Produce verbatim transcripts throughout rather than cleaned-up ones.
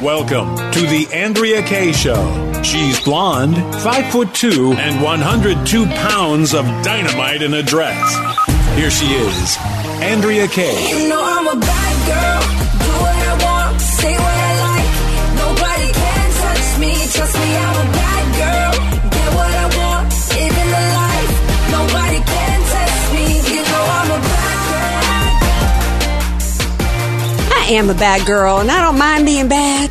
Welcome to the Andrea Kay Show. She's blonde, five foot two, and one hundred two pounds of dynamite in a dress. Here she is, Andrea Kay. You know I'm a bad girl. Do what I want, say what I like. Nobody can touch me. Trust me, I'm a bad girl. Get what I want, live in the life. Nobody can touch me. You know I'm a bad girl. I am a bad girl, and I don't mind being bad,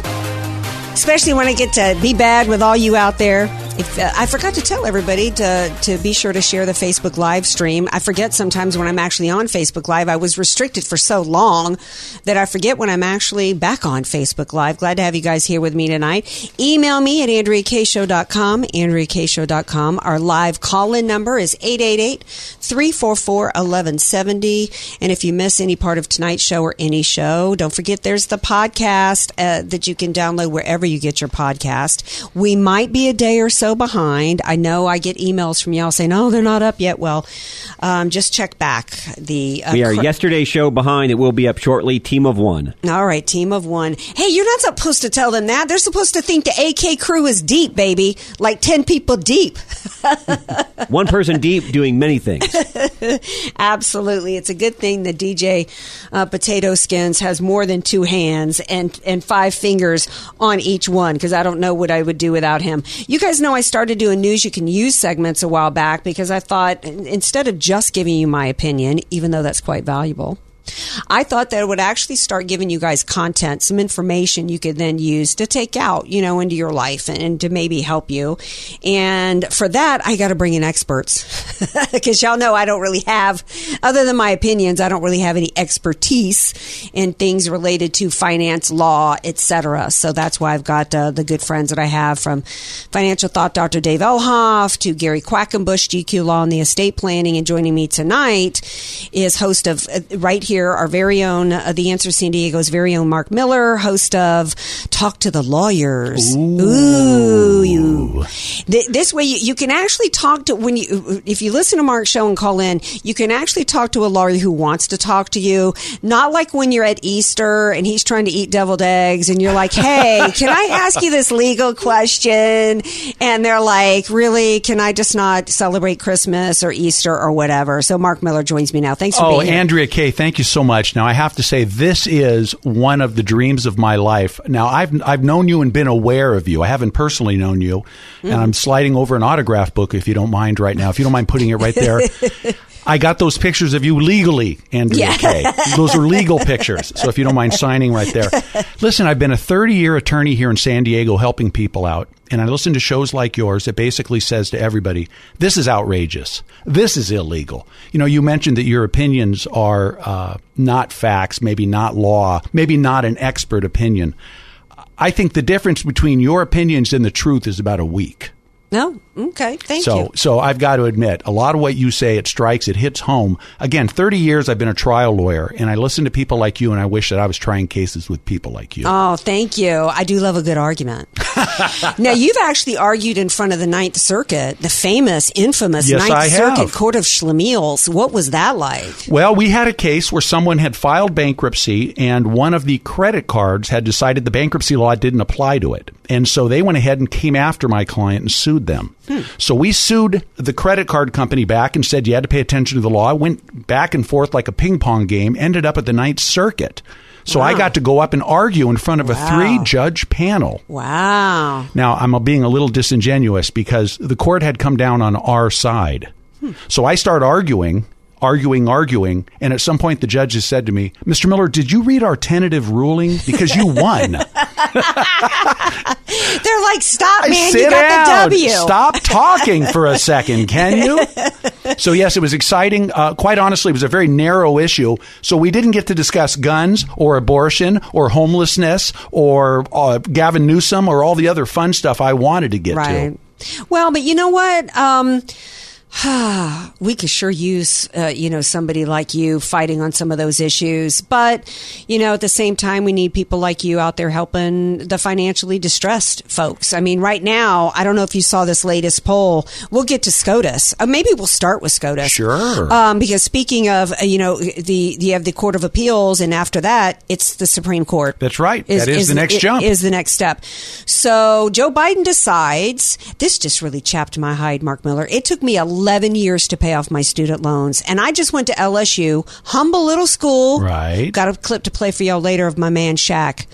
especially when I get to be bad with all you out there. If, uh, I forgot to tell everybody to, to be sure to share the Facebook live stream. I forget sometimes when I'm actually on Facebook Live. I was restricted for so long that I forget when I'm actually back on Facebook Live. Glad to have you guys here with me tonight. Email me at Andrea Kay Show dot com, Andrea Kay Show dot com. Our live call-in number is eight eight eight, three four four, one one seven zero. And if you miss any part of tonight's show or any show, don't forget there's the podcast uh, that you can download wherever you get your podcast. We might be a day or so so behind. I know I get emails from y'all saying, oh, they're not up yet. Well, um, just check back. The uh, We are cr- yesterday's show behind. It will be up shortly. Team of one. All right. Team of one. Hey, you're not supposed to tell them that. They're supposed to think the A K crew is deep, baby. Like ten people deep. One person deep doing many things. Absolutely. It's a good thing that D J uh, Potato Skins has more than two hands and, and five fingers on each one, because I don't know what I would do without him. You guys know I started doing News You Can Use segments a while back because I thought, instead of just giving you my opinion, even though that's quite valuable, I thought that it would actually start giving you guys content, some information you could then use to take out, you know, into your life and, and to maybe help you. And for that, I got to bring in experts because y'all know I don't really have, other than my opinions, I don't really have any expertise in things related to finance, law, et cetera. So that's why I've got uh, the good friends that I have from Financial Thought, Doctor Dave Elhoff, to Gary Quackenbush, G Q Law, and the estate planning. And joining me tonight is host of uh, right here. Our very own, uh, The Answer San Diego's very own Mark Miller, host of Talk to the Lawyers. Ooh. Ooh you. Th- this way you, you can actually talk to, when you, if you listen to Mark's show and call in, you can actually talk to a lawyer who wants to talk to you. Not like when you're at Easter and he's trying to eat deviled eggs and you're like, hey, can I ask you this legal question? And they're like, really? Can I just not celebrate Christmas or Easter or whatever? So Mark Miller joins me now. Thanks for oh, being here. Oh, Andrea Kay, thank you so much. Now, I have to say, this is one of the dreams of my life. Now, I've I've known you and been aware of you. I haven't personally known you, mm. and I'm sliding over an autograph book, if you don't mind, right now. If you don't mind putting it right there. I got those pictures of you legally, Andrea yeah. Kay. Those are legal pictures, so if you don't mind signing right there. Listen, I've been a thirty-year attorney here in San Diego helping people out, and I listen to shows like yours that basically says to everybody, this is outrageous. This is illegal. You know, you mentioned that your opinions are uh, not facts, maybe not law, maybe not an expert opinion. I think the difference between your opinions and the truth is about a week. No? Okay. Thank so, you. So I've got to admit, a lot of what you say, it strikes, it hits home. Again, thirty years I've been a trial lawyer, and I listen to people like you, and I wish that I was trying cases with people like you. Oh, thank you. I do love a good argument. Now, you've actually argued in front of the Ninth Circuit, the famous, infamous yes, Ninth I Circuit have. Court of Schlemiels. What was that like? Well, we had a case where someone had filed bankruptcy, and one of the credit cards had decided the bankruptcy law didn't apply to it. And so they went ahead and came after my client and sued them. Hmm. So we sued the credit card company back and said you had to pay attention to the law. I went back and forth like a ping pong game, ended up at the Ninth Circuit. So wow. I got to go up and argue in front of wow. a three-judge panel. Wow. Now, I'm being a little disingenuous because the court had come down on our side. Hmm. So I start arguing, arguing, arguing, and at some point the judge has said to me, Mister Miller, did you read our tentative ruling? Because you won. They're like, stop, man, you got down. The W. Stop talking for a second, can you? So, yes, it was exciting. Uh, quite honestly, it was a very narrow issue. So we didn't get to discuss guns or abortion or homelessness or uh, Gavin Newsom or all the other fun stuff I wanted to get right. to. Well, but you know what? Um we could sure use, uh, you know, somebody like you fighting on some of those issues. But, you know, at the same time, we need people like you out there helping the financially distressed folks. I mean, right now, I don't know if you saw this latest poll. We'll get to SCOTUS. Uh, maybe we'll start with SCOTUS. Sure. Um, because speaking of, uh, you know, the you have the Court of Appeals, and after that, it's the Supreme Court. That's right. Is, that is, is the next it, jump. Is the next step. So Joe Biden decides, this just really chapped my hide, Mark Miller. It took me a eleven years to pay off my student loans. And I just went to L S U, humble little school. Right. Got a clip to play for y'all later of my man Shaq.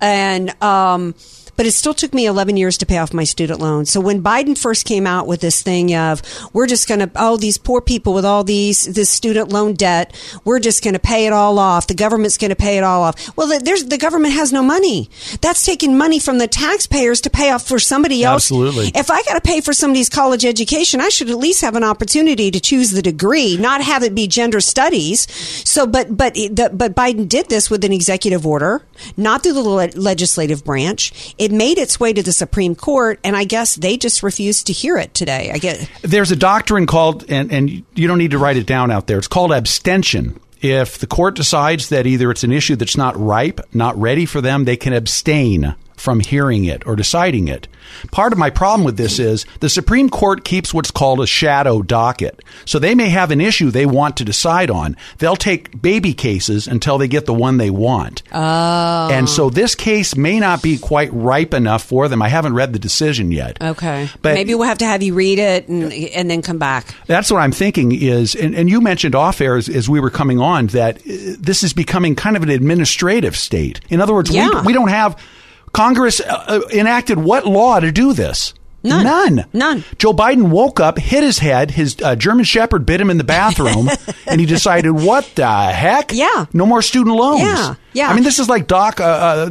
And, um, but it still took me eleven years to pay off my student loans. So when Biden first came out with this thing of, we're just going to, oh, these poor people with all these, this student loan debt, we're just going to pay it all off. The government's going to pay it all off. Well, there's, the government has no money. That's taking money from the taxpayers to pay off for somebody else. Absolutely. If I got to pay for somebody's college education, I should at least have an opportunity to choose the degree, not have it be gender studies. So, but, but, but Biden did this with an executive order, not through the le- legislative branch. It It made its way to the Supreme Court, and I guess they just refused to hear it today. I get there's a doctrine called, and, and you don't need to write it down out there. It's called abstention. If the court decides that either it's an issue that's not ripe, not ready for them, they can abstain from hearing it or deciding it. Part of my problem with this is the Supreme Court keeps what's called a shadow docket. So they may have an issue they want to decide on. They'll take baby cases until they get the one they want. Oh. And so this case may not be quite ripe enough for them. I haven't read the decision yet. Okay. But maybe we'll have to have you read it and, and then come back. That's what I'm thinking is, and, and you mentioned off air as, as we were coming on, that this is becoming kind of an administrative state. In other words, yeah. we, we don't have... Congress uh, enacted what law to do this? None. None. None. Joe Biden woke up, hit his head. His uh, German Shepherd bit him in the bathroom, and he decided, what the heck? Yeah. No more student loans. Yeah. Yeah. I mean, this is like Doc uh,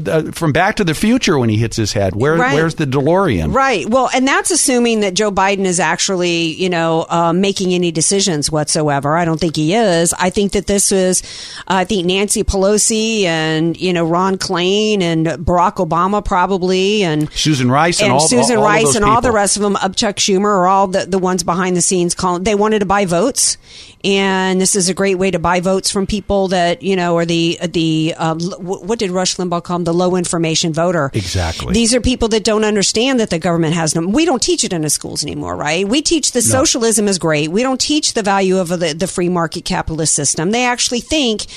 uh, from Back to the Future when he hits his head. Where, right. Where's the DeLorean? Right. Well, and that's assuming that Joe Biden is actually, you know, uh, making any decisions whatsoever. I don't think he is. I think that this is, uh, I think Nancy Pelosi and, you know, Ron Klain and Barack Obama probably and Susan Rice and, and all, Susan all, all Rice of those and people. All the rest of them, up Chuck Schumer, are all the, the ones behind the scenes calling. They wanted to buy votes. And this is a great way to buy votes from people that, you know, are the, the uh, what did Rush Limbaugh call them? The low information voter. Exactly. These are people that don't understand that the government has no, we don't teach it in the schools anymore, right? We teach the no. socialism is great. We don't teach the value of the, the free market capitalist system. They actually think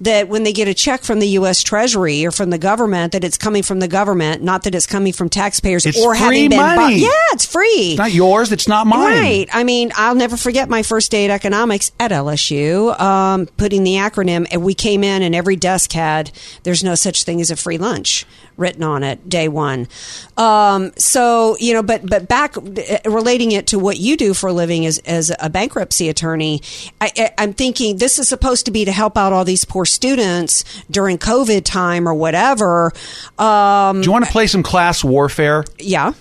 that when they get a check from the U S Treasury or from the government, that it's coming from the government, not that it's coming from taxpayers it's or having been bought. Yeah, it's free. It's not yours. It's not mine. Right. I mean, I'll never forget my first day at economics at L S U, um, putting the acronym, and we came in and every desk had, there's no such thing as a free lunch written on it day one. Um, so, you know, but but back, uh, relating it to what you do for a living as, as a bankruptcy attorney, I, I, I'm thinking this is supposed to be to help out all these poor students during COVID time or whatever. Um, do you want to play some class warfare? Yeah.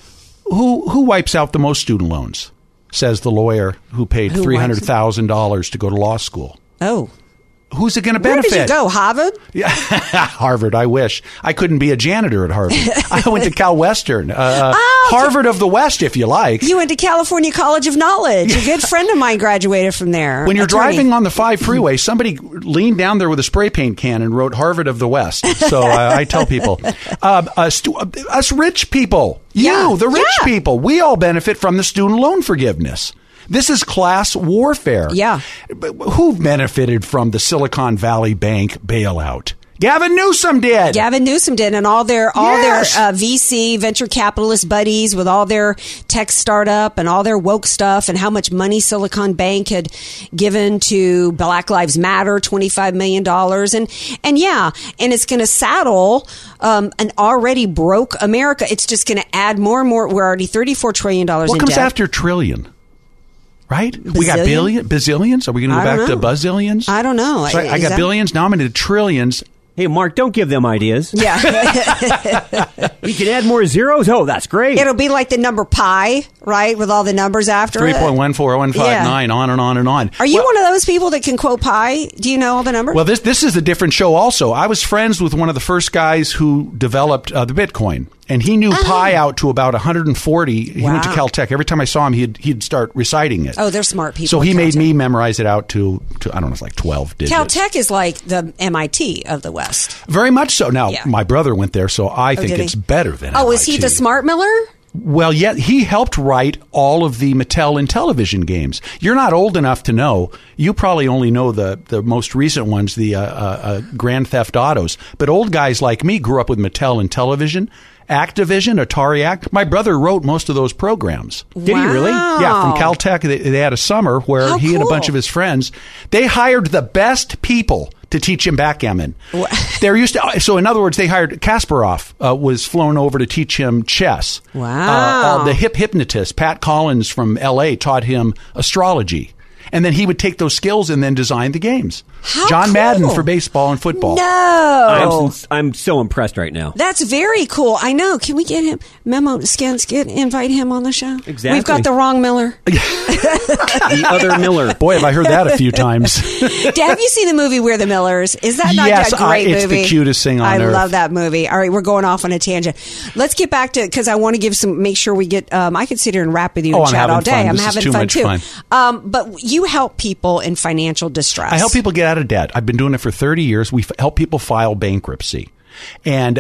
Who who wipes out the most student loans? Says the lawyer who paid three hundred thousand dollars to go to law school. Oh, who's it going to benefit? Where did you go, Harvard? Yeah, Harvard. I wish I couldn't be a janitor at Harvard. I went to Cal Western, uh, oh, Harvard of the West, if you like. You went to California College of Knowledge. A good friend of mine graduated from there. When you're attorney. driving on the five freeway, somebody leaned down there with a spray paint can and wrote Harvard of the West. So uh, I tell people, uh, us, us rich people. You, yeah. the rich yeah. people, we all benefit from the student loan forgiveness. This is class warfare. Yeah. Who benefited from the Silicon Valley Bank bailout? Gavin Newsom did. Gavin Newsom did, and all their all yes. their uh, V C venture capitalist buddies with all their tech startup and all their woke stuff, and how much money Silicon Bank had given to Black Lives Matter, twenty five million dollars, and and yeah, and it's going to saddle um, an already broke America. It's just going to add more and more. We're already thirty four trillion dollars. What in comes debt. after trillion? Right? Bazillion? We got billion, bazillions. Are we going to go back know. to bazillions? I don't know. So I, I got that... billions. Now I'm into trillions. Hey, Mark, don't give them ideas. Yeah. We can add more zeros? Oh, that's great. It'll be like the number pi, right, with all the numbers after three. it. three point one four zero one five nine, yeah. on and on and on. Are you well, one of those people that can quote pi? Do you know all the numbers? Well, this this is a different show also. I was friends with one of the first guys who developed uh, the Bitcoin, and he knew oh. pi out to about one hundred forty. He wow. went to Caltech. Every time I saw him, he'd, he'd start reciting it. Oh, they're smart people. So he made me memorize it out to, to, I don't know, it's like twelve digits. Caltech is like the M I T of the West. Very much so. Now, yeah. my brother went there, so I oh, think it's better than Oh, M I T. Is he the smart Miller? Well, yeah, he helped write all of the Mattel Intellivision games. You're not old enough to know. You probably only know the, the most recent ones, the uh, uh, Grand Theft Autos. But old guys like me grew up with Mattel Intellivision, Activision, Atari Act. My brother wrote most of those programs. Did wow. he really? Yeah, from Caltech. They, they had a summer where How he cool. and a bunch of his friends, they hired the best people to teach him backgammon. They're used to, so in other words, they hired Kasparov uh, was flown over to teach him chess. Wow. Uh, uh, the hip hypnotist, Pat Collins from L A, taught him astrology. And then he would take those skills and then design the games. How John cool. Madden for baseball and football. No. I'm, I'm so impressed right now. That's very cool. I know. Can we get him? Memo Skins, get, invite him on the show. Exactly. We've got the wrong Miller. The other Miller. Boy, have I heard that a few times. Have you seen the movie We're the Millers? Is that not yes, a great I, it's movie? It's the cutest thing on I earth. I love that movie. All right, we're going off on a tangent. Let's get back to, because I want to give some, make sure we get, um, I could sit here and rap with you oh, and I'm chat all day. Fun. I'm this having too fun too. Fun. Um, but you help people in financial distress. I help people get out of debt. I've been doing it for thirty years. We f- help people file bankruptcy. And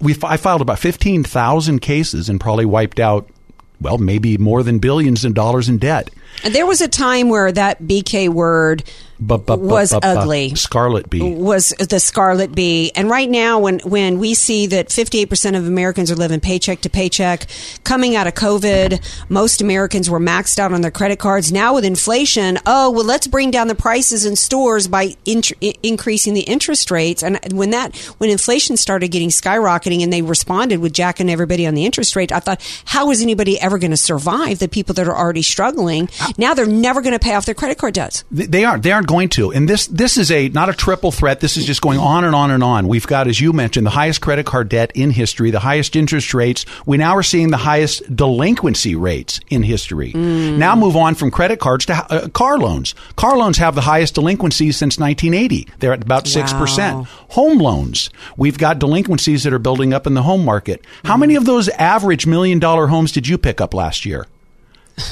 we f- I filed about fifteen thousand cases and probably wiped out, well, maybe more than billions of dollars in debt. And there was a time where that B K word was ugly. Scarlet bee. Was the scarlet bee. And right now, when, when we see that fifty-eight percent of Americans are living paycheck to paycheck, coming out of COVID, most Americans were maxed out on their credit cards. Now with inflation, oh, well, let's bring down the prices in stores by in- increasing the interest rates. And when that when inflation started getting skyrocketing and they responded with jacking everybody on the interest rate, I thought, how is anybody ever going to survive, the people that are already struggling? Now they're never going to pay off their credit card debts. They aren't. They aren't going to. And this this is a not a triple threat. This is just going on and on and on. We've got, as you mentioned, the highest credit card debt in history, the highest interest rates. We now are seeing the highest delinquency rates in history. Mm. Now move on from credit cards to uh, car loans. Car loans have the highest delinquencies since nineteen eighty. They're at about six percent. Wow. Home loans. We've got delinquencies that are building up in the home market. Mm. How many of those average million dollar homes did you pick up last year?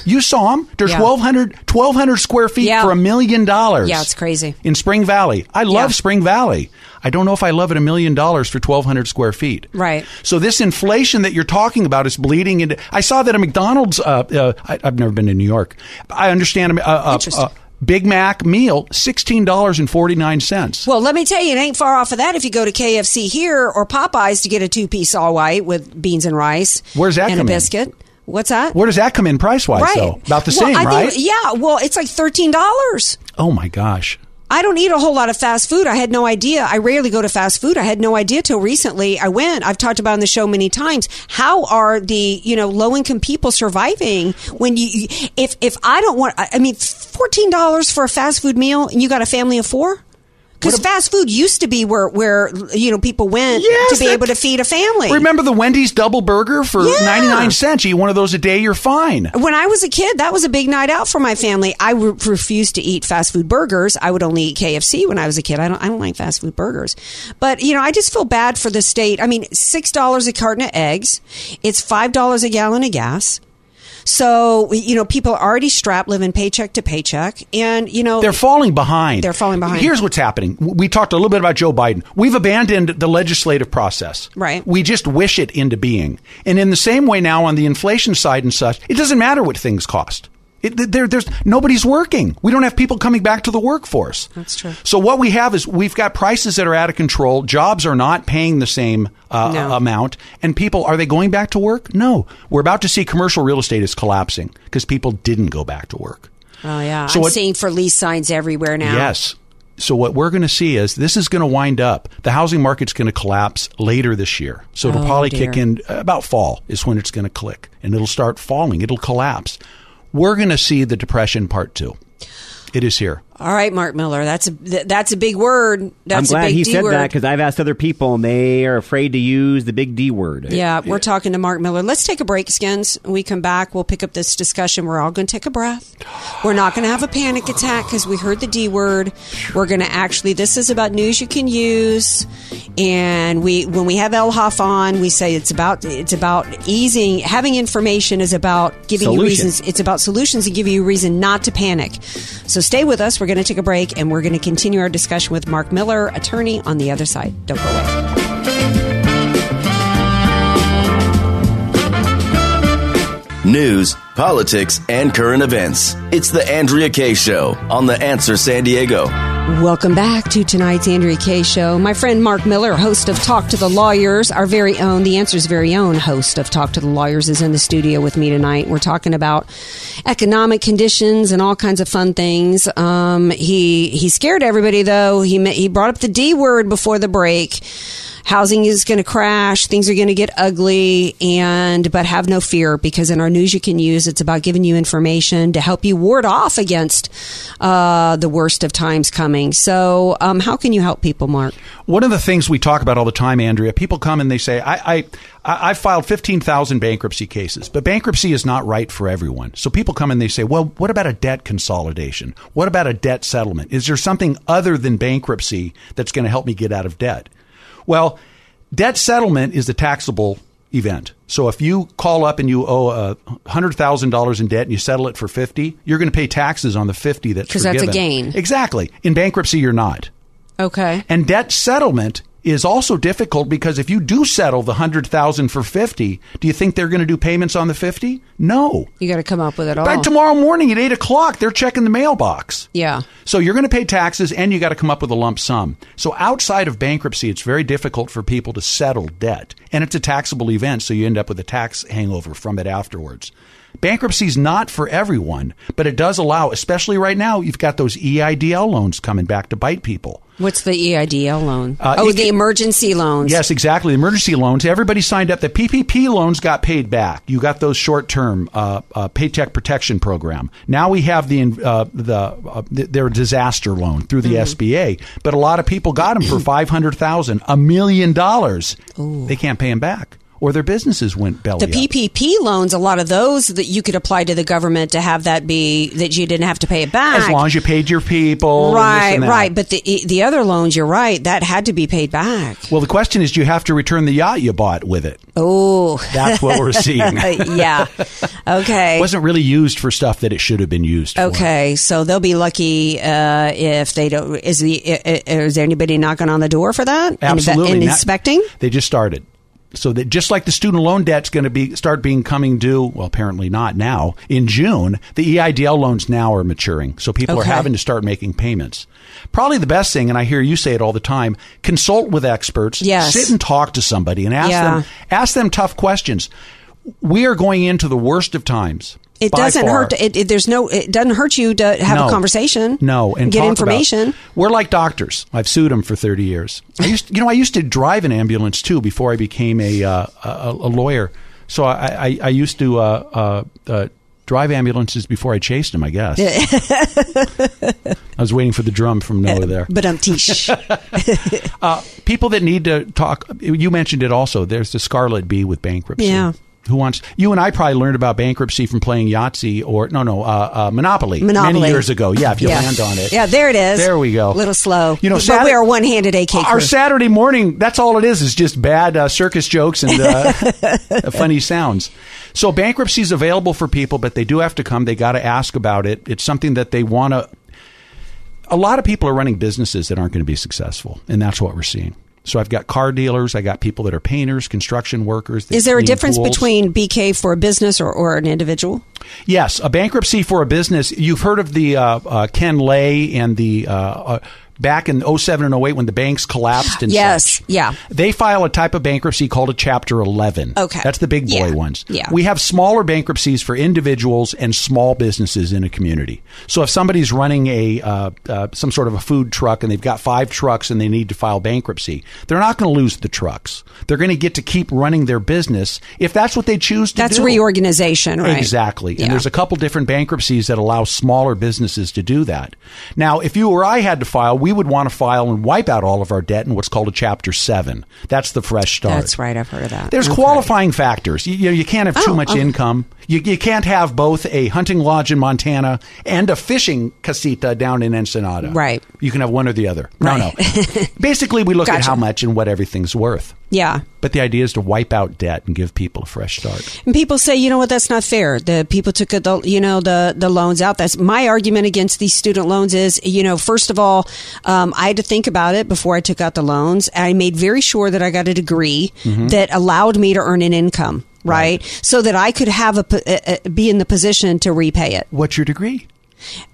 You saw them. They're yeah. twelve hundred, twelve hundred square feet yeah. for a million dollars. Yeah, it's crazy. In Spring Valley. I love yeah. Spring Valley. I don't know if I love it a million dollars for twelve hundred square feet. Right. So this inflation that you're talking about is bleeding into... I saw that at McDonald's... Uh, uh, I, I've never been to New York. I understand... Uh, uh, Interesting. Uh, Big Mac meal, sixteen dollars and forty-nine cents. Well, let me tell you, it ain't far off of that if you go to K F C here or Popeye's to get a two-piece all-white with beans and rice. Where's that coming? And a biscuit. In? What's that? Where does that come in price-wise, right. though? About the well, same, I right? Think, yeah. Well, it's like thirteen dollars. Oh, my gosh. I don't eat a whole lot of fast food. I had no idea. I rarely go to fast food. I had no idea till recently I went. I've talked about on the show many times. How are the, you know, low-income people surviving when you, if, if I don't want, I mean, fourteen dollars for a fast food meal and you got a family of four? Because fast food used to be where, where you know, people went yes, to be able to feed a family. Remember the Wendy's double burger for yeah. ninety-nine cents? You eat one of those a day, you're fine. When I was a kid, that was a big night out for my family. I re- refused to eat fast food burgers. I would only eat K F C when I was a kid. I don't I don't like fast food burgers. But, you know, I just feel bad for the state. I mean, six dollars a carton of eggs. It's five dollars a gallon of gas. So, you know, people are already strapped, living paycheck to paycheck, and, you know... They're falling behind. They're falling behind. Here's what's happening. We talked a little bit about Joe Biden. We've abandoned the legislative process. Right. We just wish it into being. And in the same way now on the inflation side and such, it doesn't matter what things cost. It, there, there's nobody's working. We don't have people coming back to the workforce. That's true. So what we have is we've got prices that are out of control. Jobs are not paying the same uh, no. amount. And people, are they going back to work? No. We're about to see commercial real estate is collapsing because people didn't go back to work. Oh, yeah. So I'm what, seeing for lease signs everywhere now. Yes. So what we're going to see is this is going to wind up. The housing market's going to collapse later this year. So it'll oh, probably dear. kick in about fall is when it's going to click. And it'll start falling. It'll collapse. We're going to see the Depression Part two. It is here. All right, Mark Miller, that's a, that's a big word. That's I'm glad a big he D said word. That because I've asked other people and they are afraid to use the big D word. Yeah, we're talking to Mark Miller. Let's take a break, Skins. When we come back, we'll pick up this discussion. We're all going to take a breath. We're not going to have a panic attack because we heard the D word. We're going to actually, this is about news you can use. And we when we have Elhoff on, we say it's about it's about easing, having information is about giving solutions. you reasons. It's about solutions to give you a reason not to panic. So stay with us. We're We're going to take a break, and we're going to continue our discussion with Mark Miller, attorney, on the other side. Don't go away. News, politics, and current events. It's the Andrea Kay Show on The Answer San Diego. Welcome back to tonight's Andrea Kay Show. My friend Mark Miller, host of Talk to the Lawyers, our very own, The Answer's very own host of Talk to the Lawyers, is in the studio with me tonight. We're talking about economic conditions and all kinds of fun things. Um, he he scared everybody, though. He he brought up the D word before the break. Housing is going to crash. Things are going to get ugly. And but have no fear, because in our news you can use, it's about giving you information to help you ward off against uh, the worst of times coming. So um, how can you help people, Mark? One of the things we talk about all the time, Andrea, people come and they say, I, I, I filed fifteen thousand bankruptcy cases, but bankruptcy is not right for everyone. So people come and they say, well, what about a debt consolidation? What about a debt settlement? Is there something other than bankruptcy that's going to help me get out of debt? Well, debt settlement is the taxable event. So if you call up and you owe uh, one hundred thousand dollars in debt and you settle it for fifty, you're going to pay taxes on the fifty that's forgiven. Because that's a gain. Exactly. In bankruptcy, you're not. Okay. And debt settlement is also difficult because if you do settle the one hundred thousand dollars for fifty, do you think they're going to do payments on the fifty? No. You got to come up with it all. By tomorrow morning at eight o'clock, they're checking the mailbox. Yeah. So you're going to pay taxes and you got to come up with a lump sum. So outside of bankruptcy, it's very difficult for people to settle debt. And it's a taxable event, so you end up with a tax hangover from it afterwards. Bankruptcy is not for everyone, but it does allow, especially right now, you've got those E I D L loans coming back to bite people. What's the E I D L loan? Uh, oh, it, the emergency loans. Yes, exactly. The emergency loans. Everybody signed up. The P P P loans got paid back. You got those short-term uh, uh, paycheck protection program. Now we have the uh, the uh, their disaster loan through the mm-hmm. S B A, but a lot of people got them for five hundred thousand dollars, a million dollars. They can't pay them back. Or their businesses went belly up. The P P P loans, a lot of those that you could apply to the government to have that be that you didn't have to pay it back. As long as you paid your people. Right, and and right. But the the other loans, you're right, that had to be paid back. Well, the question is, do you have to return the yacht you bought with it? Oh. That's what we're seeing. Yeah. Okay. It wasn't really used for stuff that it should have been used okay, for. Okay. So they'll be lucky uh, if they don't. Is, the, is there anybody knocking on the door for that? Absolutely. And, and inspecting? Not, they just started. So that just like the student loan debt's going to be start being coming due, well, apparently not now, in June, the E I D L loans now are maturing. So people okay. are having to start making payments. Probably the best thing, and I hear you say it all the time, consult with experts. Yes. Sit and talk to somebody and ask yeah. them ask them tough questions. We are going into the worst of times. It doesn't far. hurt. It, it, there's no. It doesn't hurt you to have no, a conversation. No, and get information. About, we're like doctors. I've sued them for thirty years. I used, you know, I used to drive an ambulance too before I became a uh, a, a lawyer. So I I, I used to uh, uh, uh, drive ambulances before I chased them. I guess. I was waiting for the drum from nowhere there. But I'm tish. uh, people that need to talk. You mentioned it also. There's the scarlet bee with bankruptcy. Yeah. Who wants you and I probably learned about bankruptcy from playing Yahtzee or no, no, uh, uh, Monopoly, Monopoly many years ago. Yeah, if you yeah. land on it. Yeah, there it is. There we go. A little slow. You know, Sat- but we are one-handed A K. Our crew. Saturday morning, that's all it is, is just bad uh, circus jokes and uh, funny sounds. So bankruptcy is available for people, but they do have to come. They got to ask about it. It's something that they want to. A lot of people are running businesses that aren't going to be successful, and that's what we're seeing. So I've got car dealers. I got people that are painters, construction workers. Is there a difference pools. between B K for a business or, or an individual? Yes. A bankruptcy for a business. You've heard of the uh, uh, Ken Lay and the uh, uh, back in oh seven and oh eight when the banks collapsed and yes, such. Yeah. They file a type of bankruptcy called a Chapter eleven. Okay. That's the big boy yeah. ones. Yeah. We have smaller bankruptcies for individuals and small businesses in a community. So if somebody's running a uh, uh, some sort of a food truck and they've got five trucks and they need to file bankruptcy, they're not going to lose the trucks. They're going to get to keep running their business if that's what they choose to that's do. That's reorganization, right? Exactly. Yeah. And there's a couple different bankruptcies that allow smaller businesses to do that. Now, if you or I had to file, we would want to file and wipe out all of our debt in what's called a Chapter seven. That's the fresh start. That's right. I've heard of that. There's okay. qualifying factors. You, you can't have too oh, much okay. income. You, you can't have both a hunting lodge in Montana and a fishing casita down in Ensenada. Right. You can have one or the other. No, right. no. Basically, we look gotcha. at how much and what everything's worth. Yeah. But the idea is to wipe out debt and give people a fresh start. And people say, you know what, that's not fair. The people took, the, you know, the, the loans out. That's my argument against these student loans is, you know, first of all, um, I had to think about it before I took out the loans. I made very sure that I got a degree mm-hmm. that allowed me to earn an income, right? right. So that I could have a, a, a be in the position to repay it. What's your degree?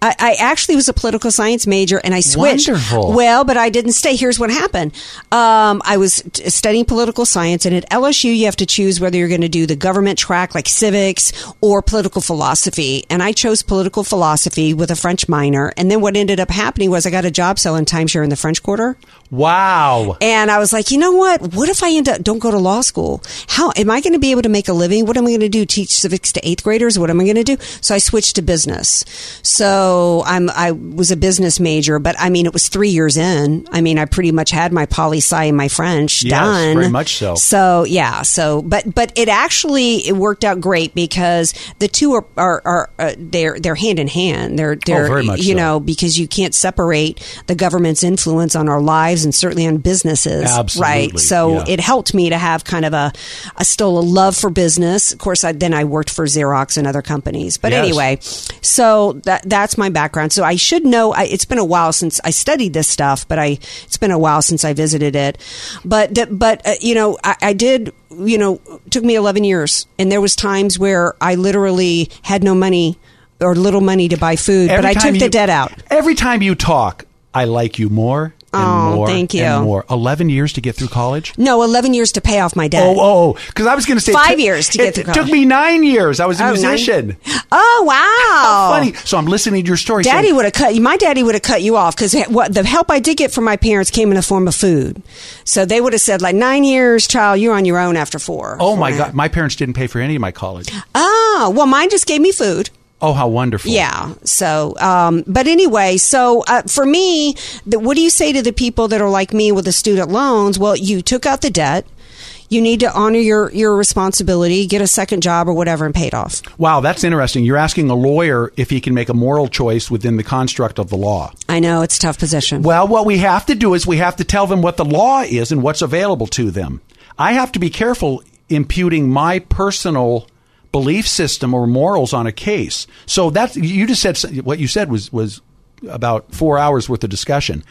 I, I actually was a political science major and I switched. Wonderful. Well, but I didn't stay. Here's what happened. Um, I was t- studying political science, and at L S U, you have to choose whether you're going to do the government track like civics or political philosophy. And I chose political philosophy with a French minor. And then what ended up happening was I got a job selling timeshare in the French Quarter. Wow. And I was like, you know what? What if I end up, don't go to law school? How am I going to be able to make a living? What am I going to do? Teach civics to eighth graders? What am I going to do? So I switched to business. So So I'm, I was a business major, but I mean, it was three years in. I mean, I pretty much had my poli-sci and my French yes, done. Yes, very much so. So, yeah. So, but but it actually it worked out great because the two are, are, are uh, they're they're hand in hand. They're, they're oh, very much you so. know, because you can't separate the government's influence on our lives and certainly on businesses. Absolutely. Right. So yeah. it helped me to have kind of a, a still a love for business. Of course, I, then I worked for Xerox and other companies. But yes. anyway, so that That's my background. So I should know. I, it's been a while since I studied this stuff, but I it's been a while since I visited it. But the, but uh, you know, I, I did. You know, it took me eleven years, and there was times where I literally had no money or little money to buy food. Every but I took you, the debt out. Every time you talk, I like you more. And oh, more, thank you. And more. eleven years to get through college? No, eleven years to pay off my debt. Oh, oh, because I was going to say five t- years to get through college. It took me nine years. I was a oh, musician. Nine? Oh, wow. How funny. So I'm listening to your story. Daddy would have cut you. My daddy would have cut you off because what the help I did get from my parents came in the form of food. So they would have said, like, nine years, child, you're on your own after four. Oh, my God. My parents didn't pay for any of my college. Oh, well, mine just gave me food. Oh, how wonderful. Yeah. So, um, but anyway, so uh, for me, the, what do you say to the people that are like me with the student loans? Well, you took out the debt. You need to honor your, your responsibility, get a second job or whatever and pay it off. Wow, that's interesting. You're asking a lawyer if he can make a moral choice within the construct of the law. I know, it's a tough position. Well, what we have to do is we have to tell them what the law is and what's available to them. I have to be careful imputing my personal belief system or morals on a case. So that's, you just said, what you said was, was about four hours worth of discussion.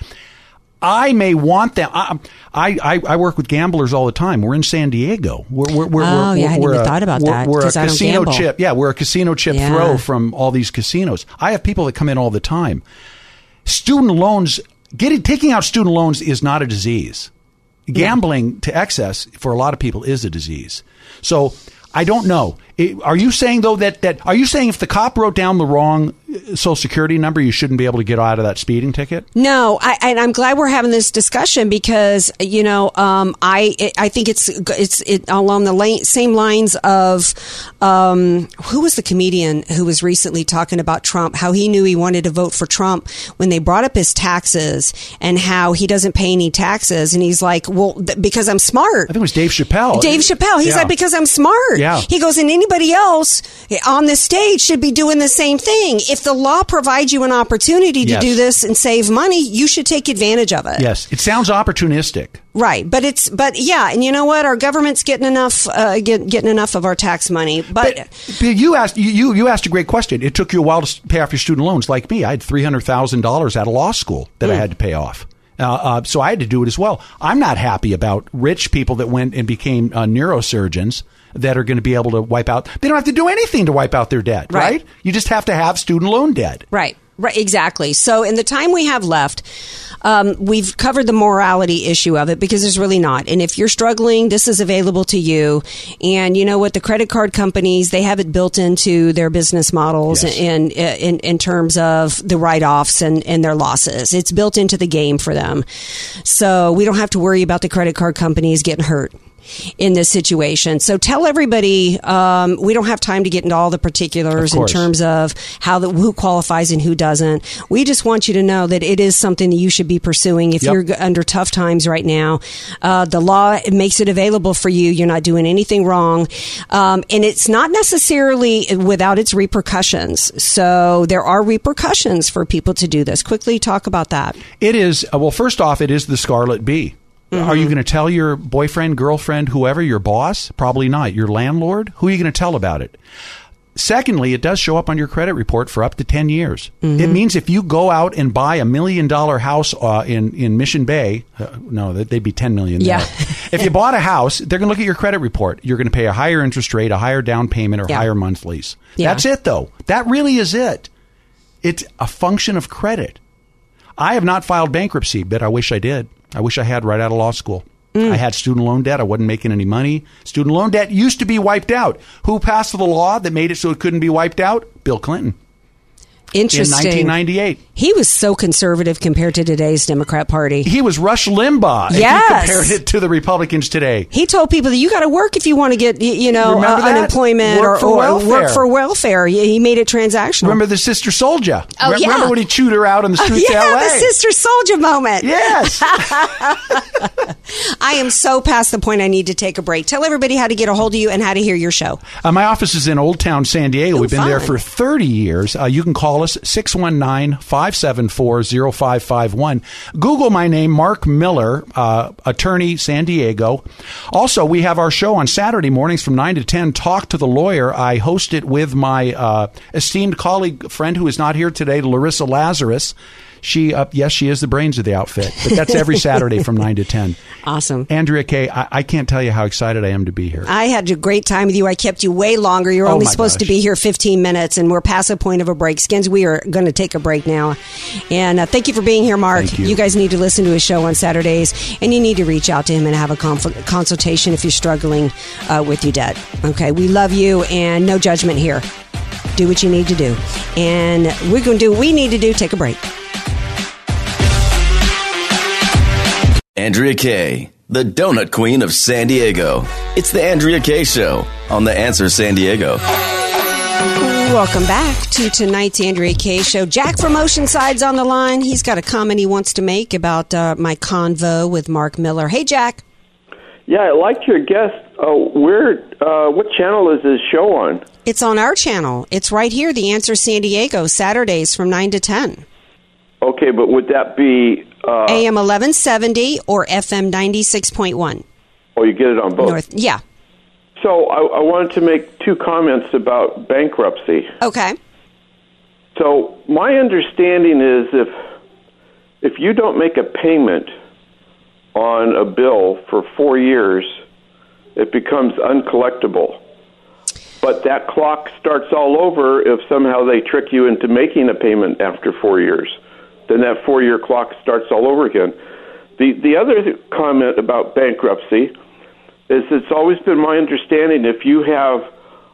I may want them. I, I, I work with gamblers all the time. We're in San Diego. We're, we're, we're, oh, we're, yeah, I hadn't even thought about that. We're a casino chip. Yeah, we're a casino chip yeah. throw from all these casinos. I have people that come in all the time. Student loans, getting, taking out student loans is not a disease. Gambling yeah. to excess for a lot of people is a disease. So, I don't know. It, are you saying, though, that, that are you saying if the cop wrote down the wrong Social Security number, you shouldn't be able to get out of that speeding ticket? No. I, and I'm glad we're having this discussion because, you know, um, I I think it's it's it, along the la- same lines of um, who was the comedian who was recently talking about Trump, how he knew he wanted to vote for Trump when they brought up his taxes and how he doesn't pay any taxes. And he's like, well, th- because I'm smart. I think it was Dave Chappelle. Dave Chappelle. He's yeah. like, because I'm smart. Yeah. He goes, and anybody else on this stage should be doing the same thing. If the law provides you an opportunity to yes. do this and save money, you should take advantage of it. Yes. It sounds opportunistic. Right. But it's, but yeah. And you know what? Our government's getting enough, uh, get, getting enough of our tax money. But, but, but you asked, you, you asked a great question. It took you a while to pay off your student loans. Like me, I had three hundred thousand dollars out of law school that mm. I had to pay off. Uh, uh, so I had to do it as well. I'm not happy about rich people that went and became uh, neurosurgeons that are going to be able to wipe out. They don't have to do anything to wipe out their debt, right? right? You just have to have student loan debt. Right. Right, exactly. So in the time we have left, um, we've covered the morality issue of it because there's really not. And if you're struggling, this is available to you. And you know what? The credit card companies, they have it built into their business models yes. in, in in terms of the write-offs and, and their losses. It's built into the game for them. So we don't have to worry about the credit card companies getting hurt in this situation. So tell everybody, um, we don't have time to get into all the particulars in terms of how the, who qualifies and who doesn't. We just want you to know that it is something that you should be pursuing if yep. you're under tough times right now. Uh, the law makes it available for you. You're not doing anything wrong. Um, and it's not necessarily without its repercussions. So there are repercussions for people to do this. Quickly talk about that. It is, well, first off, it is the Scarlet Bee. Mm-hmm. Are you going to tell your boyfriend, girlfriend, whoever, your boss? Probably not. Your landlord? Who are you going to tell about it? Secondly, it does show up on your credit report for up to ten years. Mm-hmm. It means if you go out and buy a million dollar house uh, in, in Mission Bay, uh, no, they'd be ten million dollars. Yeah. If you bought a house, they're going to look at your credit report. You're going to pay a higher interest rate, a higher down payment, or yeah. higher monthlies. Yeah. That's it, though. That really is it. It's a function of credit. I have not filed bankruptcy, but I wish I did. I wish I had right out of law school. Mm. I had student loan debt. I wasn't making any money. Student loan debt used to be wiped out. Who passed the law that made it so it couldn't be wiped out? Bill Clinton. Interesting. In nineteen ninety-eight. He was so conservative compared to today's Democrat Party. He was Rush Limbaugh. Yes. If you compared it to the Republicans today. He told people that you got to work if you want to get, you know, uh, unemployment work or, or welfare. work for welfare. He made it transactional. Remember the Sister Souljah? Oh, Re- yeah. Remember when he chewed her out in the streets oh, yeah, of L A? Yeah, the Sister Souljah moment. Yes. I am so past the point I need to take a break. Tell everybody how to get a hold of you and how to hear your show. Uh, my office is in Old Town, San Diego. Oh, We've been fun. there for thirty years. Uh, you can call us six one nine, five seven four, zero five five one. Google my name, Mark Miller, uh, attorney, San Diego. Also, we have our show on Saturday mornings from nine to ten, Talk to the Lawyer. I host it with my uh, esteemed colleague, friend who is not here today, Larissa Lazarus. She, uh, yes, she is the brains of the outfit, but that's every Saturday from nine to ten. Awesome. Andrea Kay, I, I can't tell you how excited I am to be here. I had a great time with you. I kept you way longer. You're oh only supposed gosh. to be here fifteen minutes, and we're past the point of a break. Skins, we are going to take a break now. And uh, thank you for being here, Mark. Thank you. You guys need to listen to his show on Saturdays, and you need to reach out to him and have a conf- consultation if you're struggling uh, with your debt. Okay, we love you, and no judgment here. Do what you need to do. And we're going to do what we need to do. Take a break. Andrea Kay, the donut queen of San Diego. It's the Andrea Kay Show on The Answer San Diego. Welcome back to tonight's Andrea Kay Show. Jack from Oceanside's on the line. He's got a comment he wants to make about uh, my convo with Mark Miller. Hey, Jack. Yeah, I liked your guest. Uh, where? Uh, what channel is his show on? It's on our channel. It's right here, The Answer San Diego, Saturdays from nine to ten. Okay, but would that be... Uh, A M eleven seventy or F M ninety-six point one. Oh, you get it on both? North, yeah. So I, I wanted to make two comments about bankruptcy. Okay. So my understanding is if if you don't make a payment on a bill for four years, it becomes uncollectible. But that clock starts all over if somehow they trick you into making a payment after four years. Then that four-year clock starts all over again. The the other comment about bankruptcy is it's always been my understanding if you have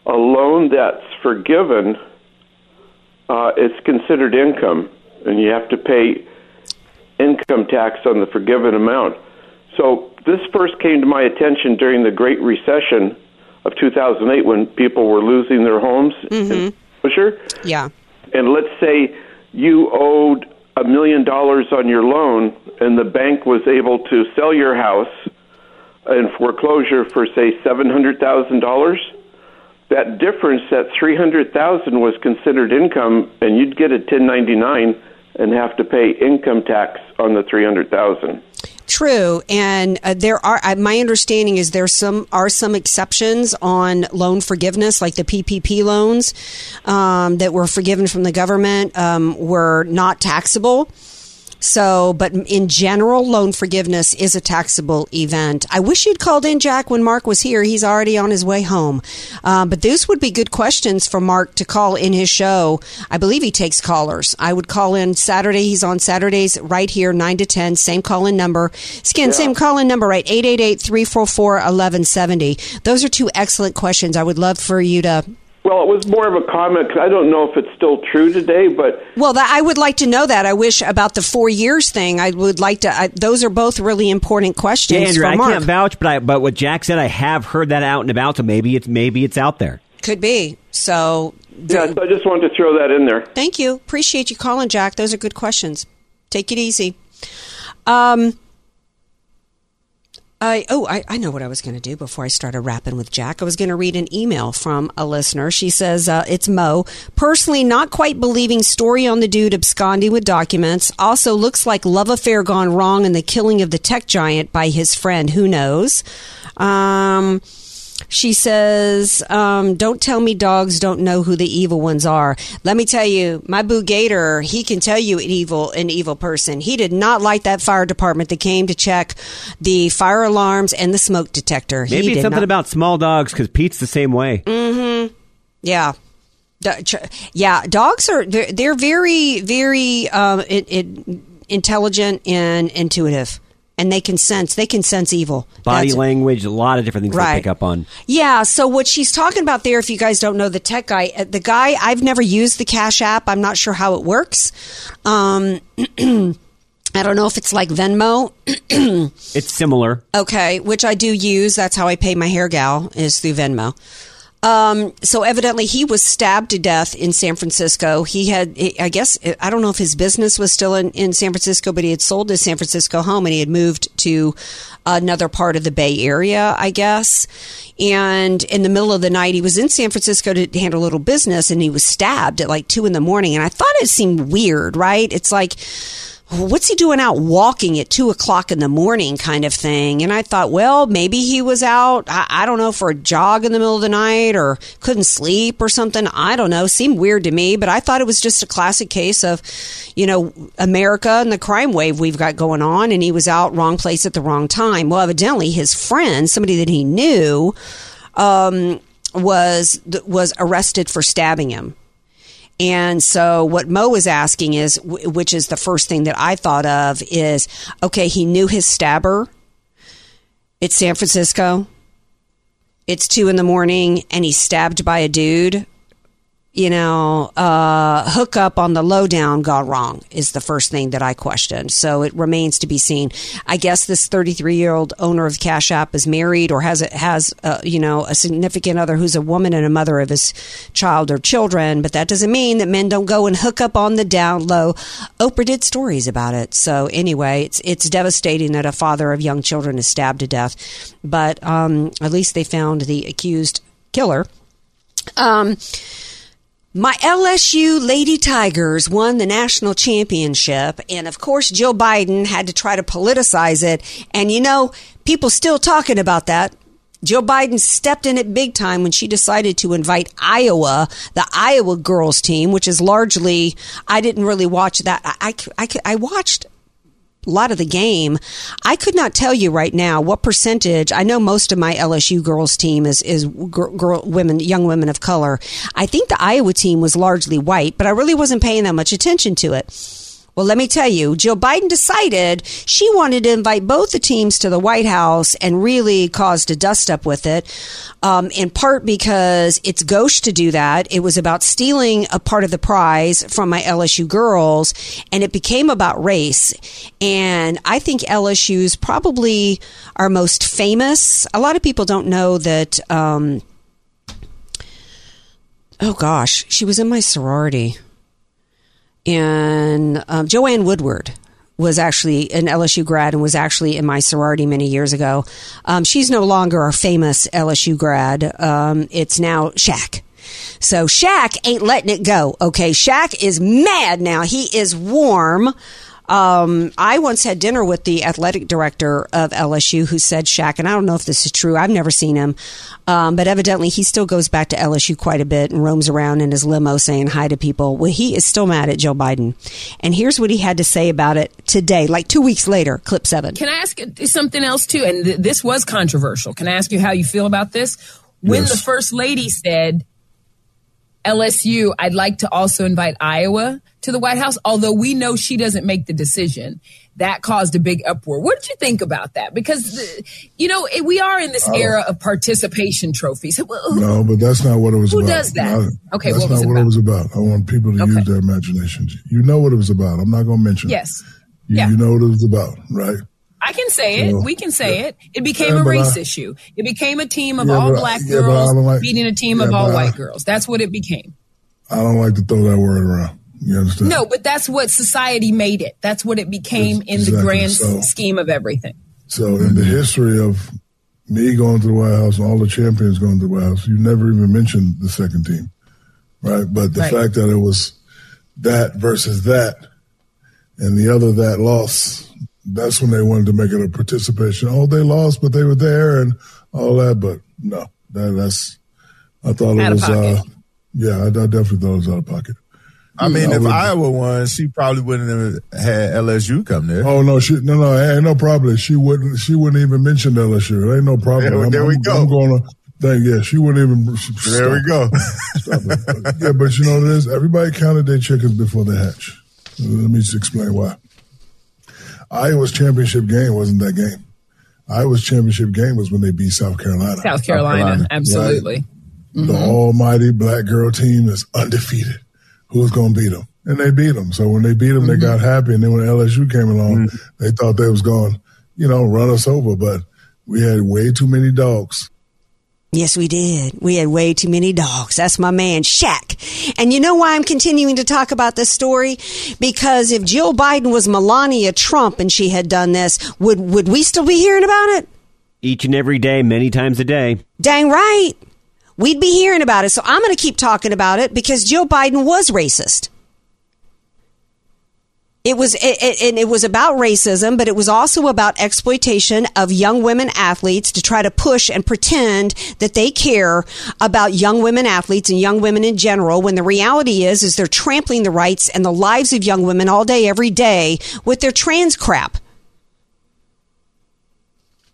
a loan that's forgiven, uh, it's considered income, and you have to pay income tax on the forgiven amount. So this first came to my attention during the Great Recession of two thousand eight when people were losing their homes. Mm-hmm. In Fisher. Yeah. And let's say you owed a million dollars on your loan, and the bank was able to sell your house in foreclosure for, say, seven hundred thousand dollars, that difference, that three hundred thousand dollars was considered income, and you'd get a ten ninety-nine and have to pay income tax on the three hundred thousand dollars. True, and uh, there are. Uh, my understanding is there some are some exceptions on loan forgiveness, like the P P P loans um, that were forgiven from the government um, were not taxable. So, but in general, loan forgiveness is a taxable event. I wish you'd called in, Jack, when Mark was here. He's already on his way home. Uh, but these would be good questions for Mark to call in his show. I believe he takes callers. I would call in Saturday. He's on Saturdays right here, nine to ten. Same call-in number. Skin, yeah. Same call-in number, right? eight eight eight, three four four, one one seven zero. Those are two excellent questions. I would love for you to... Well, it was more of a comment because I don't know if it's still true today, but... Well, that, I would like to know that. I wish about the four years thing. I would like to... I, those are both really important questions. Yeah, Andrea, for Mark. I can't vouch, but I, but what Jack said, I have heard that out and about, so maybe it's, maybe it's out there. Could be. So... Yeah, so I just wanted to throw that in there. Thank you. Appreciate you calling, Jack. Those are good questions. Take it easy. Um... I, oh, I, I know what I was going to do before I started rapping with Jack. I was going to read an email from a listener. She says, uh, it's Mo. Personally, not quite believing story on the dude absconding with documents. Also looks like love affair gone wrong and the killing of the tech giant by his friend. Who knows? Um... She says, um, don't tell me dogs don't know who the evil ones are. Let me tell you, my boo Gator, he can tell you an evil, an evil person. He did not like that fire department that came to check the fire alarms and the smoke detector. Maybe he did something not- about small dogs, because Pete's the same way. Mm-hmm. Yeah. Yeah, dogs are, they're, they're very, very uh, it, it, intelligent and intuitive. And they can sense, they can sense evil. Body That's, language, a lot of different things right. they pick up on. Yeah, so what she's talking about there, if you guys don't know the tech guy, the guy, I've never used the Cash App. I'm not sure how it works. Um, I don't know if it's like Venmo. It's similar. Okay, which I do use. That's how I pay my hair gal, is through Venmo. Um, so evidently he was stabbed to death in San Francisco. He had, I guess, I don't know if his business was still in, in San Francisco, but he had sold his San Francisco home and he had moved to another part of the Bay Area, I guess. And in the middle of the night, he was in San Francisco to handle a little business and he was stabbed at like two in the morning. And I thought it seemed weird, right? It's like, what's he doing out walking at two o'clock in the morning kind of thing? And I thought, well, maybe he was out, I, I don't know, for a jog in the middle of the night or couldn't sleep or something. I don't know. Seemed weird to me, but I thought it was just a classic case of, you know, America and the crime wave we've got going on. And he was out wrong place at the wrong time. Well, evidently his friend, somebody that he knew, um, was, was arrested for stabbing him. And so what Mo was asking is, which is the first thing that I thought of is, okay, he knew his stabber. It's San Francisco. It's two in the morning and he's stabbed by a dude. You know, uh, hookup on the lowdown gone wrong is the first thing that I questioned. So it remains to be seen. I guess this thirty-three-year-old owner of Cash App is married or has, a, has a, you know, a significant other who's a woman and a mother of his child or children. But that doesn't mean that men don't go and hook up on the down low. Oprah did stories about it. So anyway, it's it's devastating that a father of young children is stabbed to death. But um, at least they found the accused killer. Um My L S U Lady Tigers won the national championship, and of course, Jill Biden had to try to politicize it, and you know, people still talking about that. Joe Biden stepped in it big time when she decided to invite Iowa, the Iowa girls team, which is largely, I didn't really watch that. I, I, I watched a lot of the game. I could not tell you right now what percentage. I know most of my L S U girls team is is girl, women, young women of color. I think the Iowa team was largely white, but I really wasn't paying that much attention to it. Well, let me tell you, Jill Biden decided she wanted to invite both the teams to the White House and really caused a dust-up with it, um, in part because it's gauche to do that. It was about stealing a part of the prize from my L S U girls, and it became about race. And I think L S U's probably our most famous. A lot of people don't know that, um, oh gosh, she was in my sorority. And um, Joanne Woodward was actually an L S U grad and was actually in my sorority many years ago. Um, she's no longer our famous L S U grad. Um, it's now Shaq. So Shaq ain't letting it go. Okay, Shaq is mad now. He is warm. Um, I once had dinner with the athletic director of L S U who said Shaq, and I don't know if this is true, I've never seen him, um, but evidently he still goes back to L S U quite a bit and roams around in his limo saying hi to people. Well, he is still mad at Joe Biden. And here's what he had to say about it today, like two weeks later, clip seven. Can I ask something else too? And th- this was controversial. Can I ask you how you feel about this? When yes. the first lady said, L S U, I'd like to also invite Iowa to the White House, although we know she doesn't make the decision. That caused a big uproar. What did you think about that? Because, you know, we are in this era of participation trophies. No, but that's not what it was Who about. Who does that? I, okay, that's what not was what about? it was about. I want people to okay. use their imaginations. You know what it was about. I'm not going to mention yes. it. You, yeah. you know what it was about, right? I can say so, it. We can say yeah. it. It became yeah, a race I, issue. It became a team of yeah, all black I, yeah, girls like, beating a team yeah, of all white I, girls. That's what it became. I don't like to throw that word around. You understand? No, but that's what society made it. That's what it became it's, in exactly. the grand so, scheme of everything. So in the history of me going to the White House and all the champions going to the White House, you never even mentioned the second team, right? But the right. fact that it was that versus that and the other that lost, that's when they wanted to make it a participation. Oh, they lost, but they were there and all that. But no, that, that's, I thought out it was, uh, yeah, I, I definitely thought it was out of pocket. I mean, I if would, Iowa won, she probably wouldn't have had L S U come there. Oh, no, she, no, no, no problem. She wouldn't, she wouldn't even mention L S U. It ain't no problem. There, there I'm, we I'm, go. I'm going to think, yeah, she wouldn't even. She, there we go. Stop it. Yeah, but you know what it is? Everybody counted their chickens before they hatch. Let me just explain why. Iowa's championship game wasn't that game. Iowa's championship game was when they beat South Carolina. South Carolina, South Carolina absolutely. Right? Mm-hmm. The almighty black girl team is undefeated. Who's going to beat them? And they beat them. So when they beat them, mm-hmm. they got happy. And then when L S U came along, mm-hmm. they thought they was going, you know, run us over. But we had way too many dogs. Yes, we did. We had way too many dogs. That's my man, Shaq. And you know why I'm continuing to talk about this story? Because if Jill Biden was Melania Trump and she had done this, would would we still be hearing about it? Each and every day, many times a day. Dang right. We'd be hearing about it. So I'm going to keep talking about it because Jill Biden was racist. It was it, it, and it was about racism, but it was also about exploitation of young women athletes to try to push and pretend that they care about young women athletes and young women in general, when the reality is, is they're trampling the rights and the lives of young women all day, every day with their trans crap.